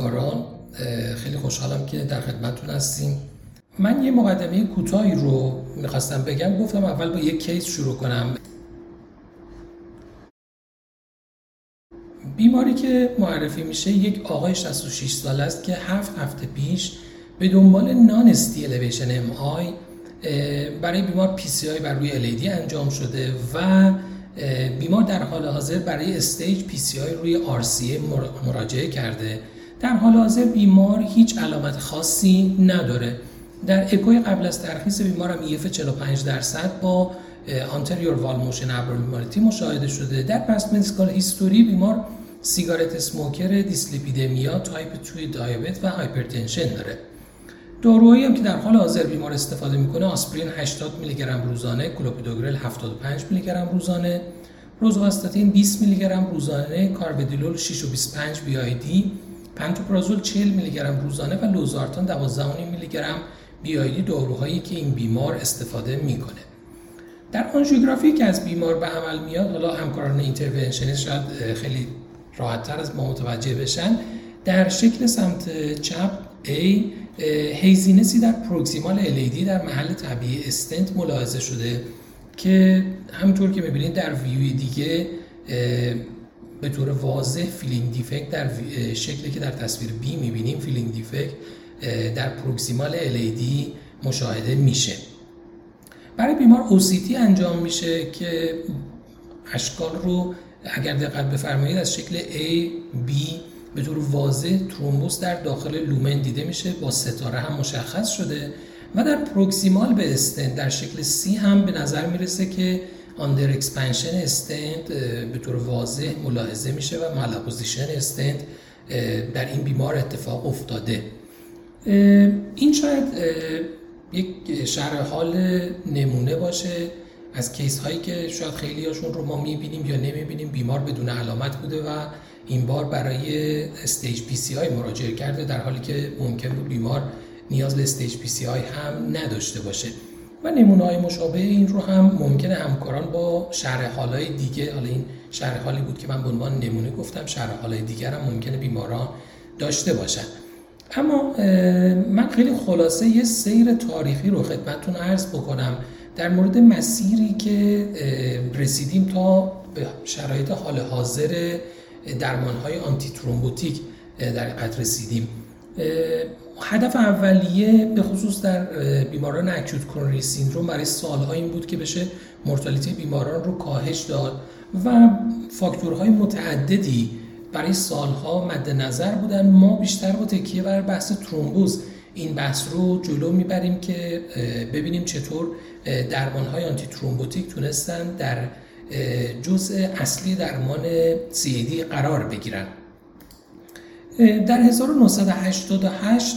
همکاران، خیلی خوشحالم که در خدمتتون هستیم. من یه مقدمه کوتاهی رو می‌خواستم بگم، گفتم اول با یه کیس شروع کنم. بیماری که معرفی میشه یک آقای 66 ساله است که 7 هفته پیش به دنبال نان استی الیویشن ام آی برای بیمار PCI بر روی LAD انجام شده و بیمار در حال حاضر برای استیج PCI روی RCA مراجعه کرده. در حال حاضر بیمار هیچ علامت خاصی نداره. در اکوی قبل از ترخیص بیمار هم EF 45% با آنتریور وال موشن ابرومیمالیتی مشاهده شده. در پس مدیکال هیستوری بیمار سیگارت اسموکر، دیسلیپیدمیا، تایپ 2 دیابت و هایپرتنشن داره. داروهایی هم که در حال حاضر بیمار استفاده میکنه آسپرین 80 میلی گرم روزانه، کلوپیدوگرل 75 میلی گرم روزانه، روزواستاتین 20 میلی گرم روزانه، کارودیلول 6.25 بی آی دی، پانتوپرازول 40 میلی گرم روزانه و لوزارتان 12 میلی گرم بی آی دی داروهایی که این بیمار استفاده میکنه. در آنژیوگرافی که از بیمار به عمل میاد، حالا همکاران اینترونشنیست شاید خیلی راحت‌تر از ما متوجه بشن، در شکل سمت چپ A هیزینسی در پروکسیمال LAD در محل طبیعی استنت ملاحظه شده که همونطور که می‌بینید در ویوی دیگه به طور واضح فیلینگ دیفکت در شکلی که در تصویر B می‌بینیم فیلینگ دیفکت در پروکسیمال LAD مشاهده میشه. برای بیمار OCT انجام میشه که اشکال رو اگر دقت بفرمایید از شکل A B به طور واضح ترومبوس در داخل لومن دیده میشه، با ستاره هم مشخص شده و در پروکسیمال به استنت در شکل C هم به نظر میرسه که آندر اکسپنشن استنت به طور واضح ملاحظه میشه و مالاپوزیشن استنت در این بیمار اتفاق افتاده. این شاید یک شرح حال نمونه باشه از کیس هایی که شاید خیلی هاشون رو ما میبینیم یا نمیبینیم. بیمار بدون علامت بوده و این بار برای استیج PCI مراجعه کرده در حالی که ممکن بود بیمار نیاز به استیج PCI هم نداشته باشه و نمونه های مشابه این رو هم ممکنه همکاران با شرح حالای دیگه، حالا این شرح حالی بود که من به عنوان نمونه گفتم، شرح حالای دیگر هم ممکنه بیماران داشته باشن. اما من خیلی خلاصه یه سیر تاریخی رو خدمتتون عرض بکنم در مورد مسیری که رسیدیم تا به شرایط حال حاضر درمان‌های آنتی ترومبوتیک در قطع رسیدیم. هدف اولیه به خصوص در بیماران اکوت کرونری سیندروم برای سال‌ها این بود که بشه مورتالیتی بیماران رو کاهش داد و فاکتورهای متعددی برای سالها مد نظر بودن. ما بیشتر با تکیه بر بحث ترومبوز این بحث رو جلو میبریم که ببینیم چطور درمان‌های آنتی ترومبوتیک تونستن در جزء اصلی درمان CAD قرار بگیرن. در 1988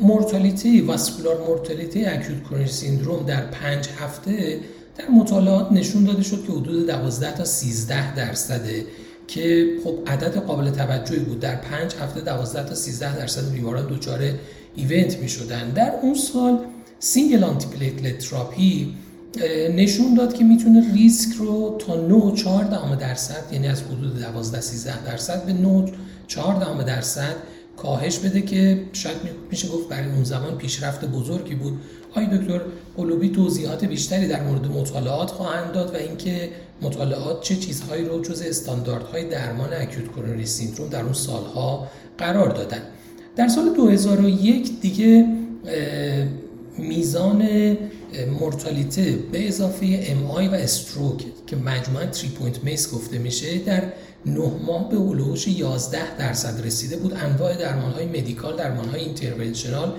مورتالیتی واسکولار مورتالیتی اکوت کرونری سیندروم در 5 هفته در مطالعات نشون داده شد که حدود 12 تا 13% که خب عدد قابل توجهی بود. در 5 هفته 12 تا 13% بیماران دچار ایونت می شدن. در اون سال سینگل آنتیپلیتلت تراپی نشون داد که میتونه ریسک رو تا 9.4%، یعنی از حدود 12-13% به 9.4% کاهش بده که شاید میشه گفت برای اون زمان پیشرفت بزرگی بود. آقای دکتر قلوبی توضیحات بیشتری در مورد مطالعات خواهند داد و اینکه مطالعات چه چیزهایی رو جز استانداردهای درمان اکوت کرونری سیندروم در اون سالها قرار دادن. در سال 2001 دیگه میزان مورتالیته به اضافه MI و استروک که مجموعاً 3 پوینت میس گفته میشه در 9 ماه به اولوش 11% رسیده بود. انواع درمانهای مدیکال، درمانهای اینترونشنال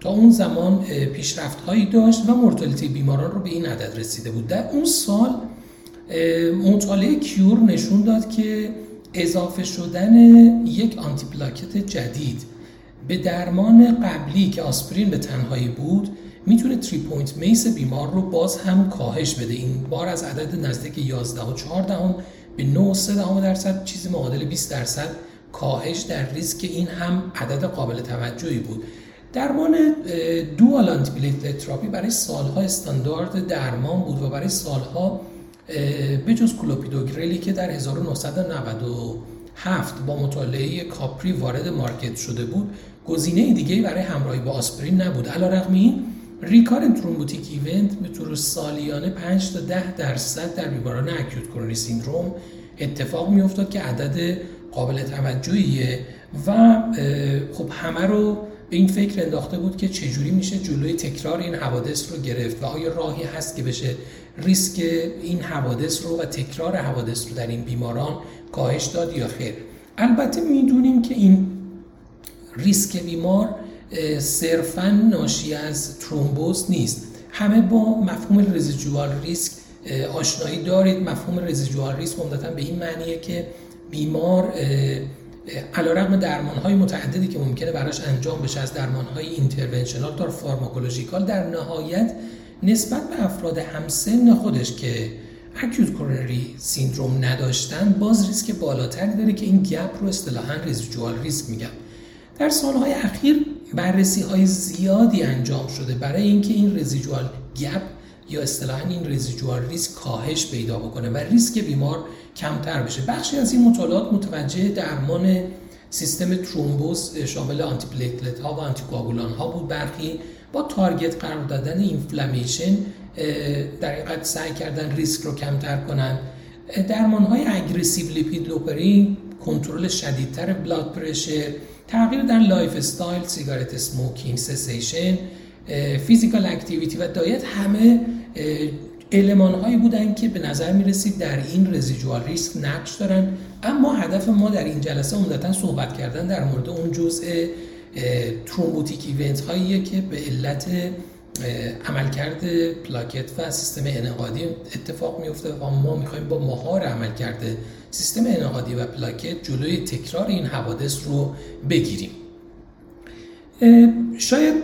تا اون زمان پیشرفت‌هایی داشت و مورتالیته بیماران رو به این عدد رسیده بود. در اون سال مطالعه کیور نشون داد که اضافه شدن یک آنتیپلاکت جدید به درمان قبلی که آسپرین به تنهایی بود میتونه 3 پوینت میس بیمار رو باز هم کاهش بده. این بار از عدد نزدیک 11.4 به 9.3% چیزی معادل 20% کاهش در ریسک، که این هم عدد قابل توجهی بود. درمان دوال آنتیپلیتلت تراپی برای سالها استاندارد درمان بود و برای سالها بجز کلوپیدوگرلی که در 1990 7 با مطالعه کاپری وارد مارکت شده بود، گزینه دیگه برای همراهی با آسپرین نبود. علیرغم این ریکارنت ترومبوتیک ایونت به طور سالیانه 5 تا 10% در بیماران اکیوت کرونی سیندروم اتفاق می افتاد که عدد قابل توجهیه و خب همه رو به این فکر انداخته بود که چجوری میشه جلوی تکرار این حوادث رو گرفت و آیا راهی هست که بشه ریسک این حوادث رو و تکرار حوادث رو در این بیماران کاهش داد یا خیر. البته میدونیم که این ریسک بیمار صرفاً ناشی از ترومبوز نیست. همه با مفهوم رزیدوال ریسک آشنایی دارید. مفهوم رزیدوال ریسک عمدتاً به این معنیه که بیمار علیرغم درمان‌های متعددی که ممکنه براش انجام بشه، از درمان‌های اینترونشنال تا فارماکولوژیکال، در نهایت نسبت به افراد همسن خودش که اکیوت کرونری سیندروم نداشتن باز ریسک بالاتری داره که این گپ رو اصطلاحاً رزیدوال ریسک میگن. در سالهای اخیر بررسی‌های زیادی انجام شده برای اینکه این رزیدوال گپ یا اصطلاحاً این رزیدوال ریسک کاهش پیدا بکنه و ریسک بیمار کمتر بشه. بخشی از این مطالعات متوجه درمان سیستم ترومبوز شامل آنتی پلیتلت ها و آنتی کوآگولان ها بود، برخی با تارگت قرار دادن اینفلامیشن در حقیقت سعی کردن ریسک رو کمتر کنن. درمان های اگریسیو لیپید لوپرین، کنترل شدیدتر بلاد پرشر، تغییر در لایف استایل، سیگارت اسموکینگ سسیشن، فیزیکال اکتیویتی و دایت همه المان‌هایی بودن که به نظر می‌رسید در این رزیدوال ریسک نقش دارن. اما هدف ما در این جلسه عمدتاً صحبت کردن در مورد اون جزء ترومبوتیک ایونت‌هایی که به علت عملکرد پلاکت و سیستم انعقادی اتفاق می‌افته و ما می‌خوایم با مهار عملکرد سیستم انعقادی و پلاکت جلوی تکرار این حوادث رو بگیریم. شاید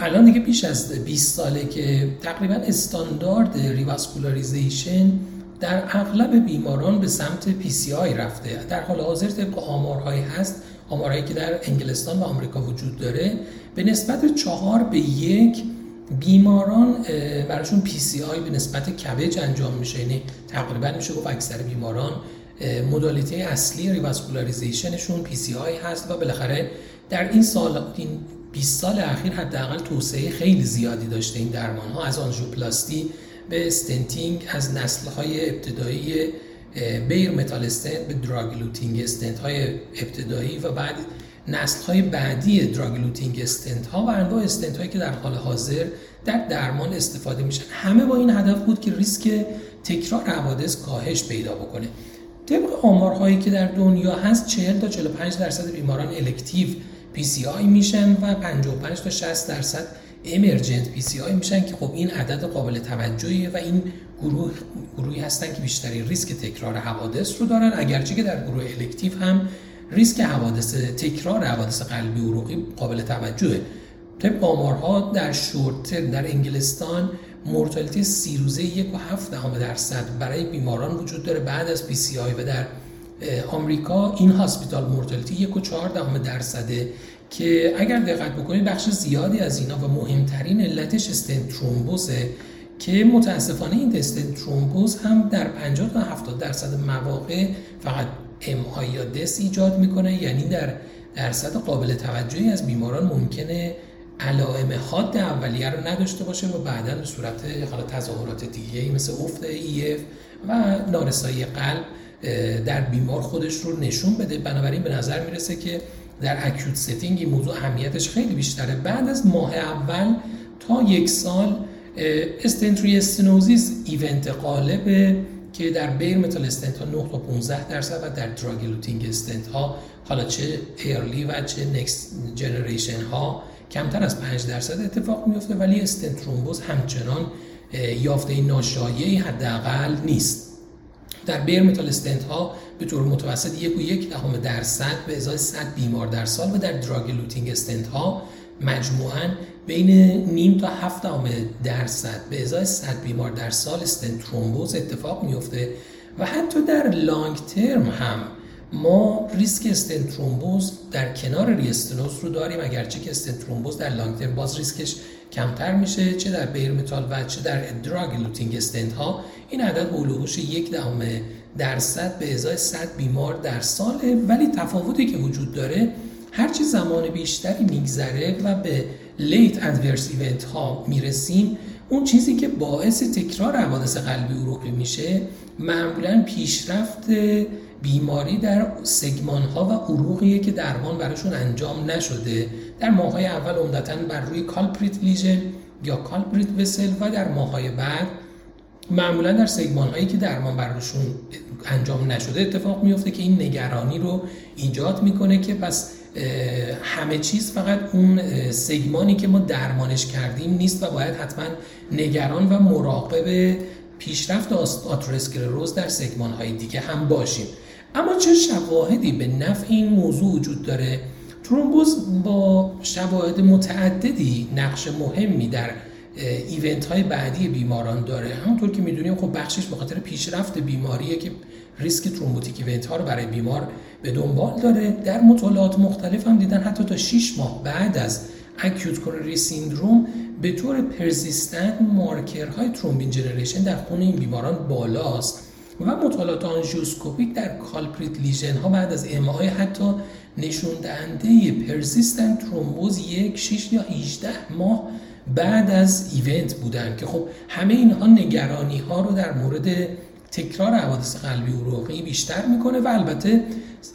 الان دیگه بیش از 20 ساله که تقریبا استاندارد ریواسکولاریزیشن در اغلب بیماران به سمت PCI رفته. در حال حاضر طبق آمارهایی هست، آمارهایی که در انگلستان و آمریکا وجود داره، به نسبت 4:1 بیماران براشون PCI به نسبت کبج انجام میشه. یعنی تقریبا میشه گفت اکثر بیماران مدالیته اصلی ریواسکولاریزیشنشون PCI هست و بالاخره در این سال، این 20 سال اخیر حداقل توسعه خیلی زیادی داشته این درمان ها، از آنژیوپلاستی به استنتینگ، از نسل های ابتدایی بیر متال استنت به دراگلوتینگ استنت های ابتدایی و بعد نسل های بعدی دراگلوتینگ استنت ها و انواع استنت هایی که در حال حاضر در درمان استفاده میشن، همه با این هدف بود که ریسک تکرار حوادث کاهش پیدا بکنه. طبق آمارهایی که در دنیا هست 40 تا 45% بیماران الکتیو PCI میشن و 55 تا 60% امرجنت PCI میشن که خب این عدد قابل توجهیه و این گروهی هستن که بیشترین ریسک تکرار حوادث رو دارن، اگرچه که در گروه الکتیو هم ریسک حوادث تکرار حوادث قلبی و عروقی قابل توجهه. طبق آمارها در شورتر در انگلستان مورتالتی 30 روزه 1.7% برای بیماران وجود داره بعد از PCI و در آمریکا این هاسپیتال مورتالتی 1.4% که اگر دقت بکنید بخش زیادی از اینا و مهمترین علتش استنت ترومبوزه که متاسفانه این استنت ترومبوز هم در 50 تا 70% مواقع فقط MI یا DES ایجاد میکنه، یعنی در درصد قابل توجهی از بیماران ممکنه علائم حاد اولیه رو نداشته باشه و بعداً به صورت حالت تظاهرات دیگه مثل افت EF و نارسایی قلب در بیمار خودش رو نشون بده. بنابراین به نظر میرسه که در اکیوت ستینگ این موضوع اهمیتش خیلی بیشتره. بعد از ماه اول تا 1 سال استنت ریستنوزیس ایونت غالبه که در بیر متال استنت ها 9 تا 15% و در دراگلوتینگ استنت ها، حالا چه ایرلی و چه نکست جنریشن ها، کمتر از 5% اتفاق میفته، ولی استنت ترومبوز همچنان یافته ناشایعی حداقل نیست. در بیر متال استنت ها به طور متوسط 1.1% به ازای 100 بیمار در سال و در دراگلوتینگ استنت ها مجموعاً بین 0.5 تا 7% به ازای 100 بیمار در سال استنت ترومبوز اتفاق میفته و حتی در لانگ ترم هم ما ریسک استنت ترومبوز در کنار ریستنوز رو داریم، اگرچه که استنت ترومبوز در لانگ ترم باز ریسکش کمتر میشه، چه در بیر متال و چه در دراگ لوتینگ استنت ها. این عدد اولوش 0.1% به ازای 100 بیمار در ساله، ولی تفاوتی که وجود داره هرچی زمان بیشتری میگذره و به لیت ادورس ایونت ها میرسیم، اون چیزی که باعث تکرار حوادث قلبی عروقی میشه معمولا پیشرفت بیماری در سگمان ها و عروقیه که درمان براشون انجام نشده. در ماه‌های اول عمدتاً بر روی کالپریت لیژن یا کالپریت وسل و در ماه‌های بعد معمولا در سگمان هایی که درمان براشون انجام نشده اتفاق میفته که این نگرانی رو ایجاد میکنه که پس همه چیز فقط اون سگمانی که ما درمانش کردیم نیست و باید حتما نگران و مراقب پیشرفت آتروسکلروز در سگمان های دیگه هم باشیم. اما چه شواهدی به نفع این موضوع وجود داره؟ ترومبوز با شواهد متعددی نقش مهمی در ایونت های بعدی بیماران داره. همونطور که میدونیم خب بخشش به خاطر پیشرفت بیماریه که ریسک ترومبوتیک ایونت ها رو برای بیمار به دنبال داره. در مطالعات مختلف هم دیدن حتی تا 6 ماه بعد از اکیوت کورونری سیندروم به طور پرزیستنت مارکرهای ترومبین جنریشن در خون این بیماران بالاست و مطالعات آنژیوسکوپیک در کالپریت لیژن ها بعد از MI حتی نشون دهنده پرزیستنت ترومبوز 1 6 یا 18 ماه بعد از ایونت بودن که خب همه اینها نگرانی ها رو در مورد تکرار حوادث قلبی عروقی بیشتر میکنه و البته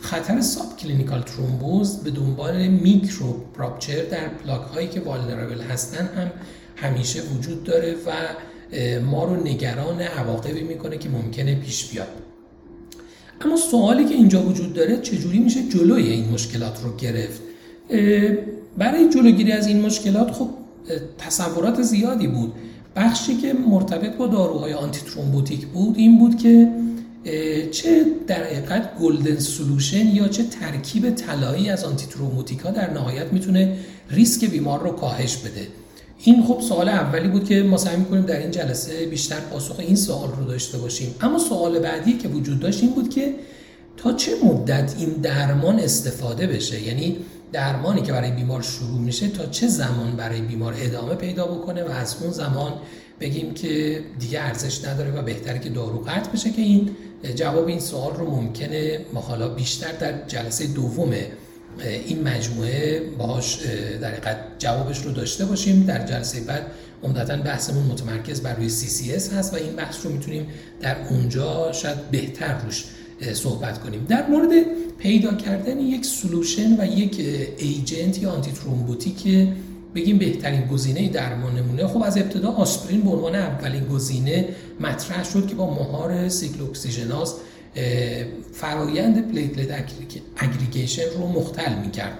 خطر ساب کلینیکال ترومبوز به دنبال میکرو پراپچر در پلاک هایی که والنرابل هستن هم همیشه وجود داره و ما رو نگران عواقبی میکنه که ممکنه پیش بیاد. اما سوالی که اینجا وجود داره چجوری میشه جلوی این مشکلات رو گرفت؟ برای جلوگیری از این مشکلات خب تصورات زیادی بود. بخشی که مرتبط با داروهای آنتی ترومبوتیک بود این بود که چه در حقیقت گلدن سولوشن یا چه ترکیب طلایی از آنتی ترومبوتیک‌ها در نهایت میتونه ریسک بیمار رو کاهش بده. این خب سوال اولی بود که ما سعی می‌کنیم در این جلسه بیشتر پاسخ این سوال رو داشته باشیم. اما سوال بعدی که وجود داشت این بود که تا چه مدت این درمان استفاده بشه، یعنی درمانی که برای بیمار شروع میشه تا چه زمان برای بیمار ادامه پیدا بکنه و از اون زمان بگیم که دیگه ارزش نداره و بهتره که دارو قطع بشه، که این جواب این سوال رو ممکنه ما حالا بیشتر در جلسه دوم این مجموعه باهاش در حقیقت جوابش رو داشته باشیم. در جلسه بعد عمدتاً بحثمون متمرکز بر روی CCS هست و این بحث رو میتونیم در اونجا شاید بهتر روش صحبت کنیم. در مورد پیدا کردن یک سولوشن و یک ایجنت یا آنتی ترومبوتیک که بگیم بهترین گزینه درمانمونه، خب از ابتدا آسپرین به عنوان اولین گزینه مطرح شد که با مهار سیکلواکسیژناز فرایند پلیتلت اگریگیشن رو مختل می‌کرد.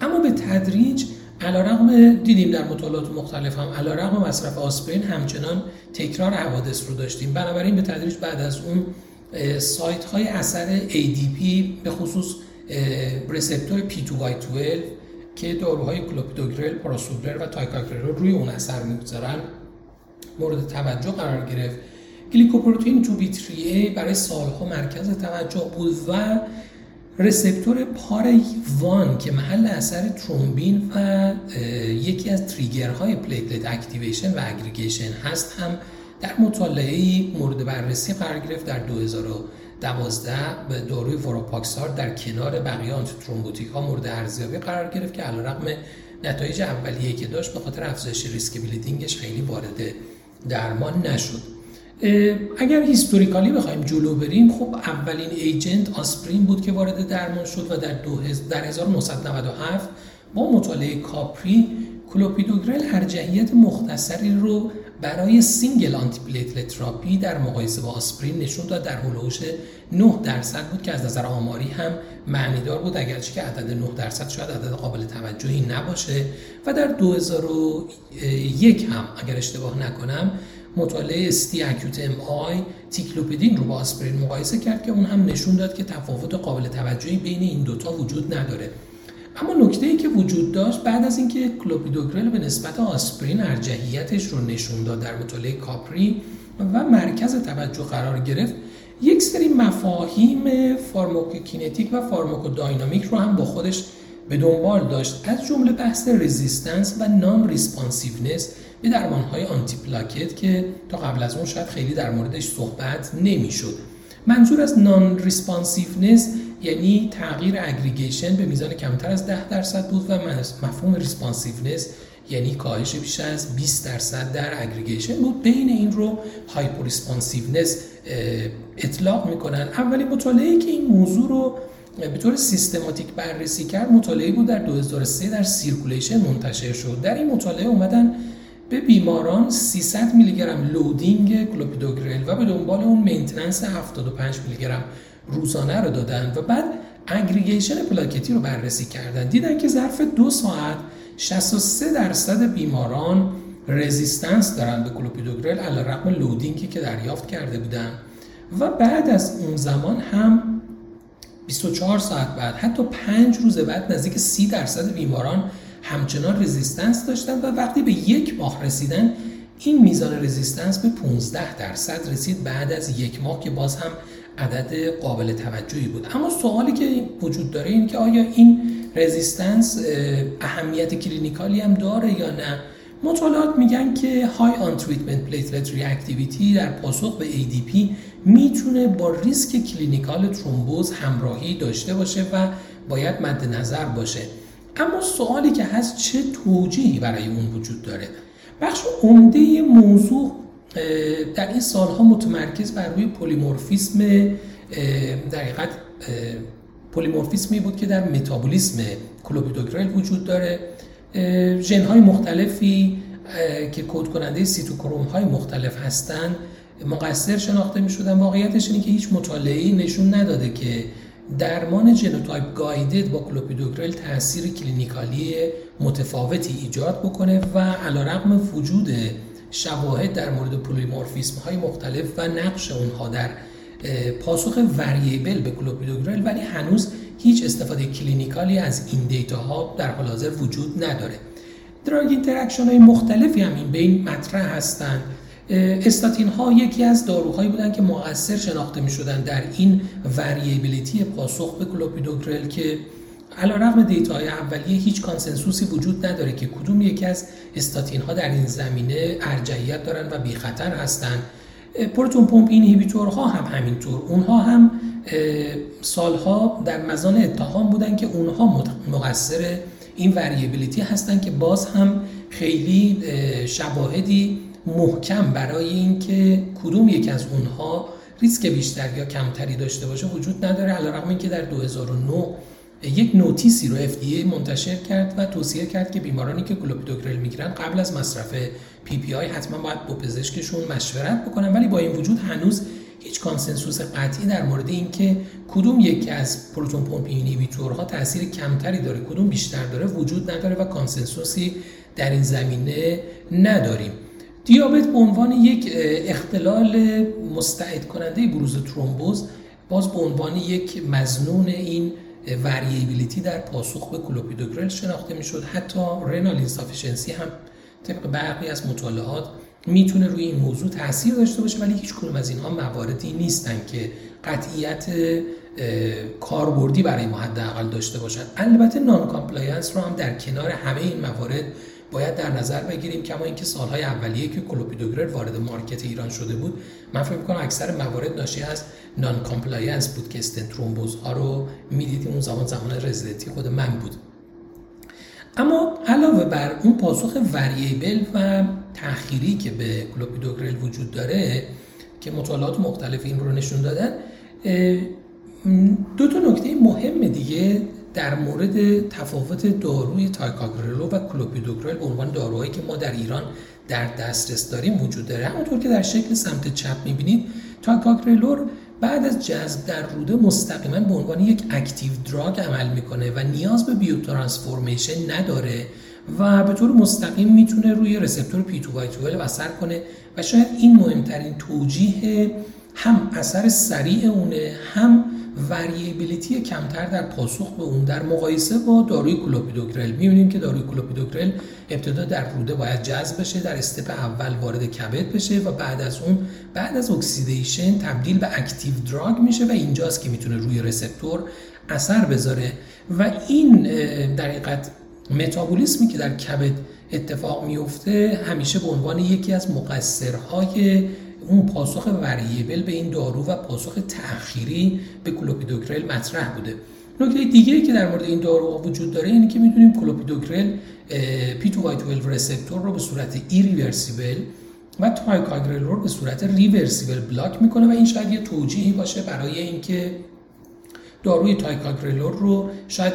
اما به تدریج علیرغم دیدیم در مطالعات مختلف هم علیرغم مصرف آسپرین همچنان تکرار حوادث رو داشتیم. بنابراین به تدریج بعد از اون سایت های اثر ADP به خصوص رسپتور P2Y12 که داروهای کلوپیدوگرل، پراسوگرل و تیکاگرلور روی اون اثر میگذارن مورد توجه قرار گرفت. گلیکوپروتئین 2B3A برای سالها مرکز توجه بود و رسپتور PAR1 که محل اثر ترومبین و یکی از تریگرهای پلیتلت اکتیویشن و اگریگیشن هست هم در مطالعه‌ای مورد بررسی قرار گرفت در 2012 به داروی وراپاکسار در کنار بقیه آنتی ترومبوتیک‌ها مورد ارزیابی قرار گرفت که علیرغم نتایج اولیه که داشت به خاطر افزایش ریسک بلیدینگش خیلی وارد درمان نشد. اگر هیستوریکالی بخوایم جلو بریم، خب اولین ایجنت آسپرین بود که وارد درمان شد و در 1997 با مطالعه کاپری کلوپیدوگرل ارجحیت مختصری رو برای سینگل آنتیپلیتلت تراپی در مقایسه با آسپرین نشون داد. در هولوش 9% بود که از نظر آماری هم معنیدار بود، اگرچه که عدد 9% شاید عدد قابل توجهی نباشه. و در 2001 هم اگر اشتباه نکنم مطالعه استی اکیوت MI تیکلوپیدین رو با آسپرین مقایسه کرد که اون هم نشون داد که تفاوت قابل توجهی بین این دوتا وجود نداره. اما نکته‌ای که وجود داشت بعد از اینکه کلوپیدوگرل به نسبت آسپرین ارجحیتش رو نشون داد در مطالعه کاپری، و مرکز توجه قرار گرفت، یک سری مفاهیم فارماکوکینتیک و فارماکوداینامیک رو هم با خودش به دنبال داشت، از جمله بحث رزیستنس و نان ریسپانسیونس به درمان‌های آنتی پلاکت که تا قبل از اون شاید خیلی در موردش صحبت نمی‌شد. منظور از نان ریسپانسیونس یعنی تغییر اگریگیشن به میزان کمتر از 10% بود و مفهوم ریسپانسیونس یعنی کاهش بیش از 20% در اگریگیشن بود. بین این رو هایپر ریسپانسیونس اطلاق میکنن. اولین مطالعه‌ای که این موضوع رو به طور سیستماتیک بررسی کرد، مطالعه‌ای بود در 2003 در سیرکولیشن منتشر شد. در این مطالعه اومدن به بیماران 300 میلی گرم لودینگ کلوپیدوگرل و به دنبال اون مینتیننس 75 میلی گرم روزانه رو دادن و بعد اگریگیشن پلاکتی رو بررسی کردن. دیدن که ظرف 2 ساعت 63% بیماران رزیستنس دارن به کلوپیدوگرل علیرغم لودینگی که دریافت کرده بودن و بعد از اون زمان هم 24 ساعت بعد، حتی 5 روز بعد، نزدیک 30% بیماران همچنان رزیستنس داشتن و وقتی به 1 ماه رسیدن این میزان رزیستنس به 15% رسید بعد از 1 ماه که باز هم عدد قابل توجهی بود. اما سوالی که وجود داره این که آیا این رزیستنس اهمیت کلینیکالی هم داره یا نه؟ مطالعات میگن که های آن تریتمنت پلیتلت ریاکتیویتی در پاسخ به ADP میتونه با ریسک کلینیکال ترومبوز همراهی داشته باشه و باید مد نظر باشه. اما سوالی که هست چه توجیهی برای اون وجود داره؟ بخش عمده موضوع در این سالها متمرکز بر روی پلیمورفیسم، در حقیقت پلیمورفیسمی بود که در متابولیسم کلوپیدوگرل وجود داره. ژن‌های مختلفی که کد کننده سیتوکروم‌های مختلف هستند مقصر شناخته می‌شدن. واقعیتش اینه که هیچ مطالعه‌ای نشون نداده که درمان ژنوتایپ گایدد با کلوپیدوگرل تأثیر کلینیکالی متفاوتی ایجاد بکنه و علیرغم وجود شواهد در مورد پلیمورفیسم‌های مختلف و نقش اونها در پاسخ وریبل به کلوپیدوگرل، ولی هنوز هیچ استفاده کلینیکالی از این دیتاها در حال حاضر وجود نداره. دراگ اینتراکشن های مختلفی هم این بین مطرح هستند. استاتین ها یکی از داروهایی بودن که مؤثر شناخته می شدن در این وریبیلیتی پاسخ به کلوپیدوگرل که علیرغم دیتاهای اولیه هیچ کانسنسوسی وجود نداره که کدوم یکی از استاتین ها در این زمینه ارجحیت دارن و بی خطر هستن. پروتون پمپ اینهیبیتورها هم همینطور، اونها هم سالها در مزان اتهام بودن که اونها مقصر این وریبیلیتی هستن که باز هم خیلی شواهدی محکم برای اینکه کدوم یک از اونها ریسک بیشتر یا کمتری داشته باشه وجود نداره. علیرغم اینکه در 2009 یک نوتیسی رو FDA منتشر کرد و توصیه کرد که بیمارانی که کلوپیدوگرل میگیرن قبل از مصرف PPI حتما باید با پزشکشون مشورت بکنن، ولی با این وجود هنوز هیچ کانسنسوس قطعی در مورد این که کدوم یکی از پروتون پمپ اینهیبیتورها تأثیر کمتری داره، کدوم بیشتر داره وجود نداره و کانسنسوسی در این زمینه نداریم. دیابت به عنوان یک اختلال مستعد کننده بروز ترومبوز باز به عنوان یک مظنون این وریبیلیتی در پاسخ به کلوپیدوگرل شناخته میشد. حتی رنال اینسافیشنسی هم طبق برخی از مطالعات میتونه روی این موضوع تاثیر داشته باشه، ولی هیچ کدوم از اینها مواردی نیستن که قطعیت کاربردی برای ما حداقل داشته باشن. البته نان کامپلاینس رو هم در کنار همه این موارد باید در نظر بگیریم، کما اینکه سالهای اولیه که کلوپیدوگرل وارد مارکت ایران شده بود، من فکر می‌کنم اکثر موارد ناشی از نان کامپلاینس بود که استنت ترومبوز ها رو می‌دیدیم. اون زمان رزیدنتی خود من بود. اما علاوه بر اون پاسخ وریبل و تأخیری که به کلوپیدوگرل وجود داره که مطالعات مختلف این رو نشون دادن، 2 تا نکته مهم دیگه در مورد تفاوت داروی تیکاگرلور و کلوپیدوگرل به عنوان داروهایی که ما در ایران در دسترس داریم وجود داره. همونطور که در شکل سمت چپ می‌بینید، تیکاگرلور بعد از جذب در روده مستقیما به عنوان یک اکتیو دراگ عمل میکنه و نیاز به بیوترانسفورمیشن نداره و به طور مستقیم میتونه روی رسپتور P2Y12 اثر کنه و شاید این مهمترین توجیه هم اثر سریع اونه، هم وریبیلیتی کمتر در پاسخ به اون در مقایسه با داروی کلوپیدوگرل می‌بینیم که داروی کلوپیدوگرل ابتدا در روده باید جذب بشه، در استپ اول وارد کبد بشه و بعد از اون بعد از اکسیدیشن تبدیل به اکتیو دراگ میشه و اینجاست که میتونه روی رسپتور اثر بذاره و این در حقیقت متابولیسمی که در کبد اتفاق میفته همیشه به عنوان یکی از مقصرهای اون پاسخ وریبل به این دارو و پاسخ تأخیری به کلوپیدوگرل مطرح بوده. نکته دیگه‌ای که در مورد این دارو وجود داره اینه که می‌دونیم کلوپیدوگرل P2Y12 رسپتور رو به صورت ایریورسیبل و تیکاگرلور به صورت ریورسیبل بلاک می‌کنه و این شاید یه توجیهی باشه برای اینکه داروی تیکاگرلور رو شاید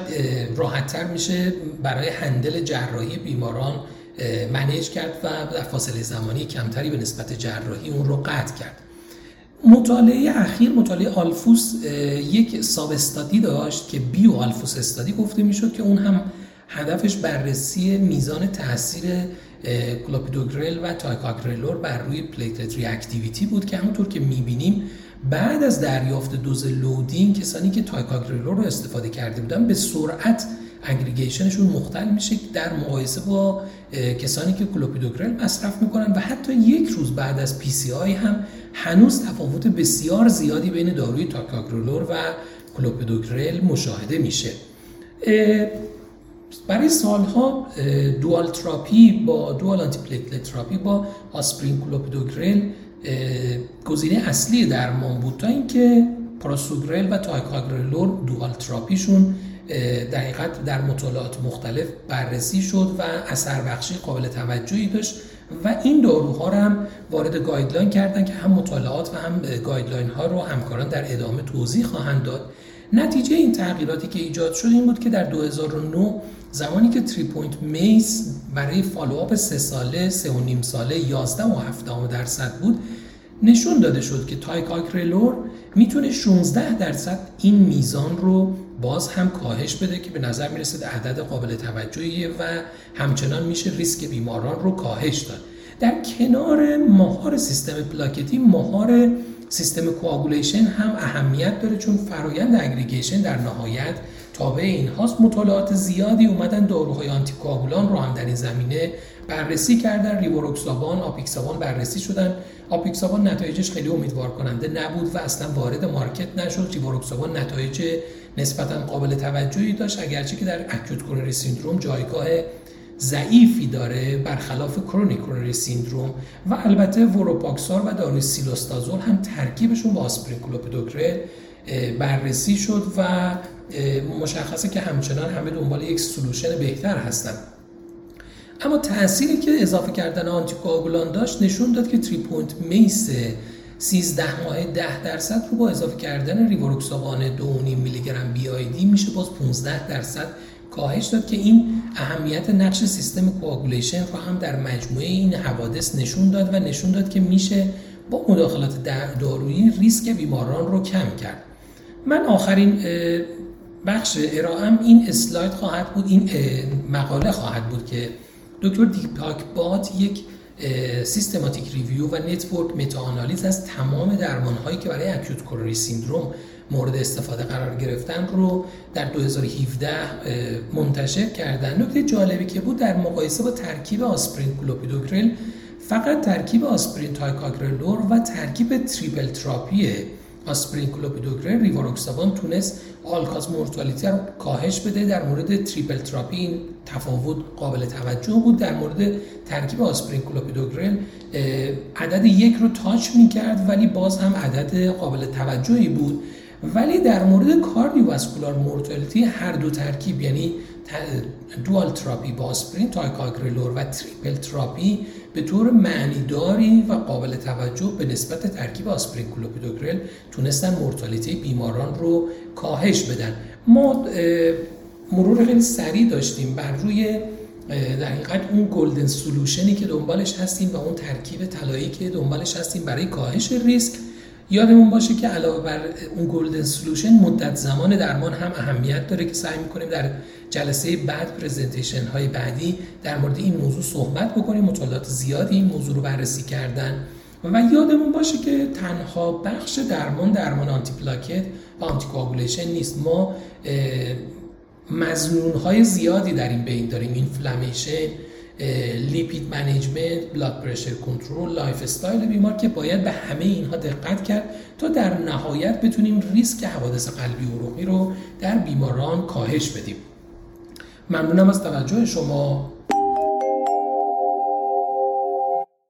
راحت‌تر میشه برای هندل جراحی بیماران منیج کرد و در فاصله زمانی کمتری به نسبت جراحی اون رو قطع کرد. مطالعه اخیر، مطالعه آلفوس، یک ساب استادی داشت که بیو آلفوس استادی گفته میشد که اون هم هدفش بررسی میزان تاثیر کلوپیدوگرل و تیکاگرلور بر روی پلیتلت ریاکتیویتی بود که همونطور که میبینیم بعد از دریافت دوز لودین کسانی که تیکاگرلور رو استفاده کرده بودن به سرعت اگریگیشنشون مختل میشه در مقایسه با کسانی که کلوپیدوگرل مصرف میکنن و حتی یک روز بعد از PCI هم هنوز تفاوت بسیار زیادی بین داروی تیکاگرلور و کلوپیدوگرل مشاهده میشه. برای سالها دوال تراپی با دوال آنتیپلیتلت تراپی با آسپرین کلوپیدوگرل گزینه اصلی درمان بود تا اینکه پراسوگرل و تیکاگرلور دوال تراپیشون دقیقاً در مطالعات مختلف بررسی شد و اثر بخشی قابل توجهی داشت و این داروها رو هم وارد گایدلاین کردن که هم مطالعات و هم گایدلاین ها رو همکاران در ادامه توضیح خواهند داد. نتیجه این تغییراتی که ایجاد شد این بود که در 2009 زمانی که 3 پوینت میز برای فالوآپ 3 ساله، 3.5 ساله 11.7% بود نشون داده شد که تیکاگرلور میتونه 16% این میزان رو باز هم کاهش بده که به نظر میرسد عدد قابل توجهیه و همچنان میشه ریسک بیماران رو کاهش داد. در کنار مهار سیستم پلاکتی، مهار سیستم کوآگولیشن هم اهمیت داره چون فرایند اگریگیشن در نهایت تابع این هاست. مطالعات زیادی اومدن داروهای آنتی کوآگولان رو هم در این زمینه بررسی کردن. ریواروکسابان، آپیکسابان بررسی شدن. آپیکسابان نتایجش خیلی امیدوار کننده نبود و اصلا وارد مارکت نشد. ریواروکسابان نتایج نسبتاً قابل توجهی داشت اگرچه که در اکوت کرونری سیندروم جایگاه ضعیفی داره برخلاف کرونیک کرونری سیندروم و البته وروپاکسار و داروی سیلوستازول هم ترکیبشون با آسپرین کلوپیدوگرل بررسی شد و مشخصه که همچنان همه دنبال یک سلوشن بهتر هستن. اما تأثیری که اضافه کردن آنتیکواغولان داشت نشون داد که 3 پوینت میس 13 ماهه 10% رو با اضافه کردن ریواروکسابان 2.5 میلی گرم BID میشه باز 15% کاهش داد که این اهمیت نقش سیستم کوآگولیشن رو هم در مجموعه این حوادث نشون داد و نشون داد که میشه با مداخلات دارویی ریسک بیماران رو کم کرد. من آخرین بخش ارائه‌ام این اسلاید خواهد بود، این مقاله خواهد بود که دکتر دیپاک باد یک سیستماتیک ریویو و نتورک متاآنالیز از تمام درمان‌هایی که برای اکوت کرونری سیندروم مورد استفاده قرار گرفتن رو در 2017 منتشر کردن. نکته جالبی که بود در مقایسه با ترکیب آسپرین کلوپیدوگرل فقط ترکیب آسپرین تیکاگرلور و ترکیب تریپل تراپی آسپرین کلوپیدوگرل ریواروکسابان تونست آلکاز مورتالیتی رو کاهش بده. در مورد تریپل تراپی این تفاوت قابل توجه بود. در مورد ترکیب آسپرین کلوپیدوگرل عدد 1 رو تاچ می‌کرد ولی باز هم عدد قابل توجهی بود. ولی در مورد کاردیوواسکولار مورتالیتی هر دو ترکیب یعنی دوال تراپی با آسپرین تیکاگرلور و تریپل تراپی به طور معنیداری و قابل توجه به نسبت ترکیب آسپرین کلوپیدوگرل تونستن مورتالیتی بیماران رو کاهش بدن. ما مرور خیلی سریع داشتیم بر روی در حقیقت اون گلدن سولوشنی که دنبالش هستیم و اون ترکیب طلایی که دنبالش هستیم برای کاهش ریسک. یادمون باشه که علاوه بر اون گلدن سولوشن مدت زمان درمان هم اهمیت داره که سعی می‌کنیم در جلسه بعد پرزنتیشن های بعدی در مورد این موضوع صحبت بکنیم. مطالعات زیادی این موضوع رو بررسی کردن و یادمون باشه که تنها بخش درمان آنتیپلاکت و آنتیکواغولیشن نیست. ما مظنون‌های زیادی در این بین داریم: اینفلامیشن، لیپید منیجمنت، بلاد پرشر کنترل، لایف استایل بیمار، که باید به همه اینها دقت کرد تا در نهایت بتونیم ریسک حوادث قلبی و عروقی رو در بیماران کاهش بدیم. ممنونم از توجه شما.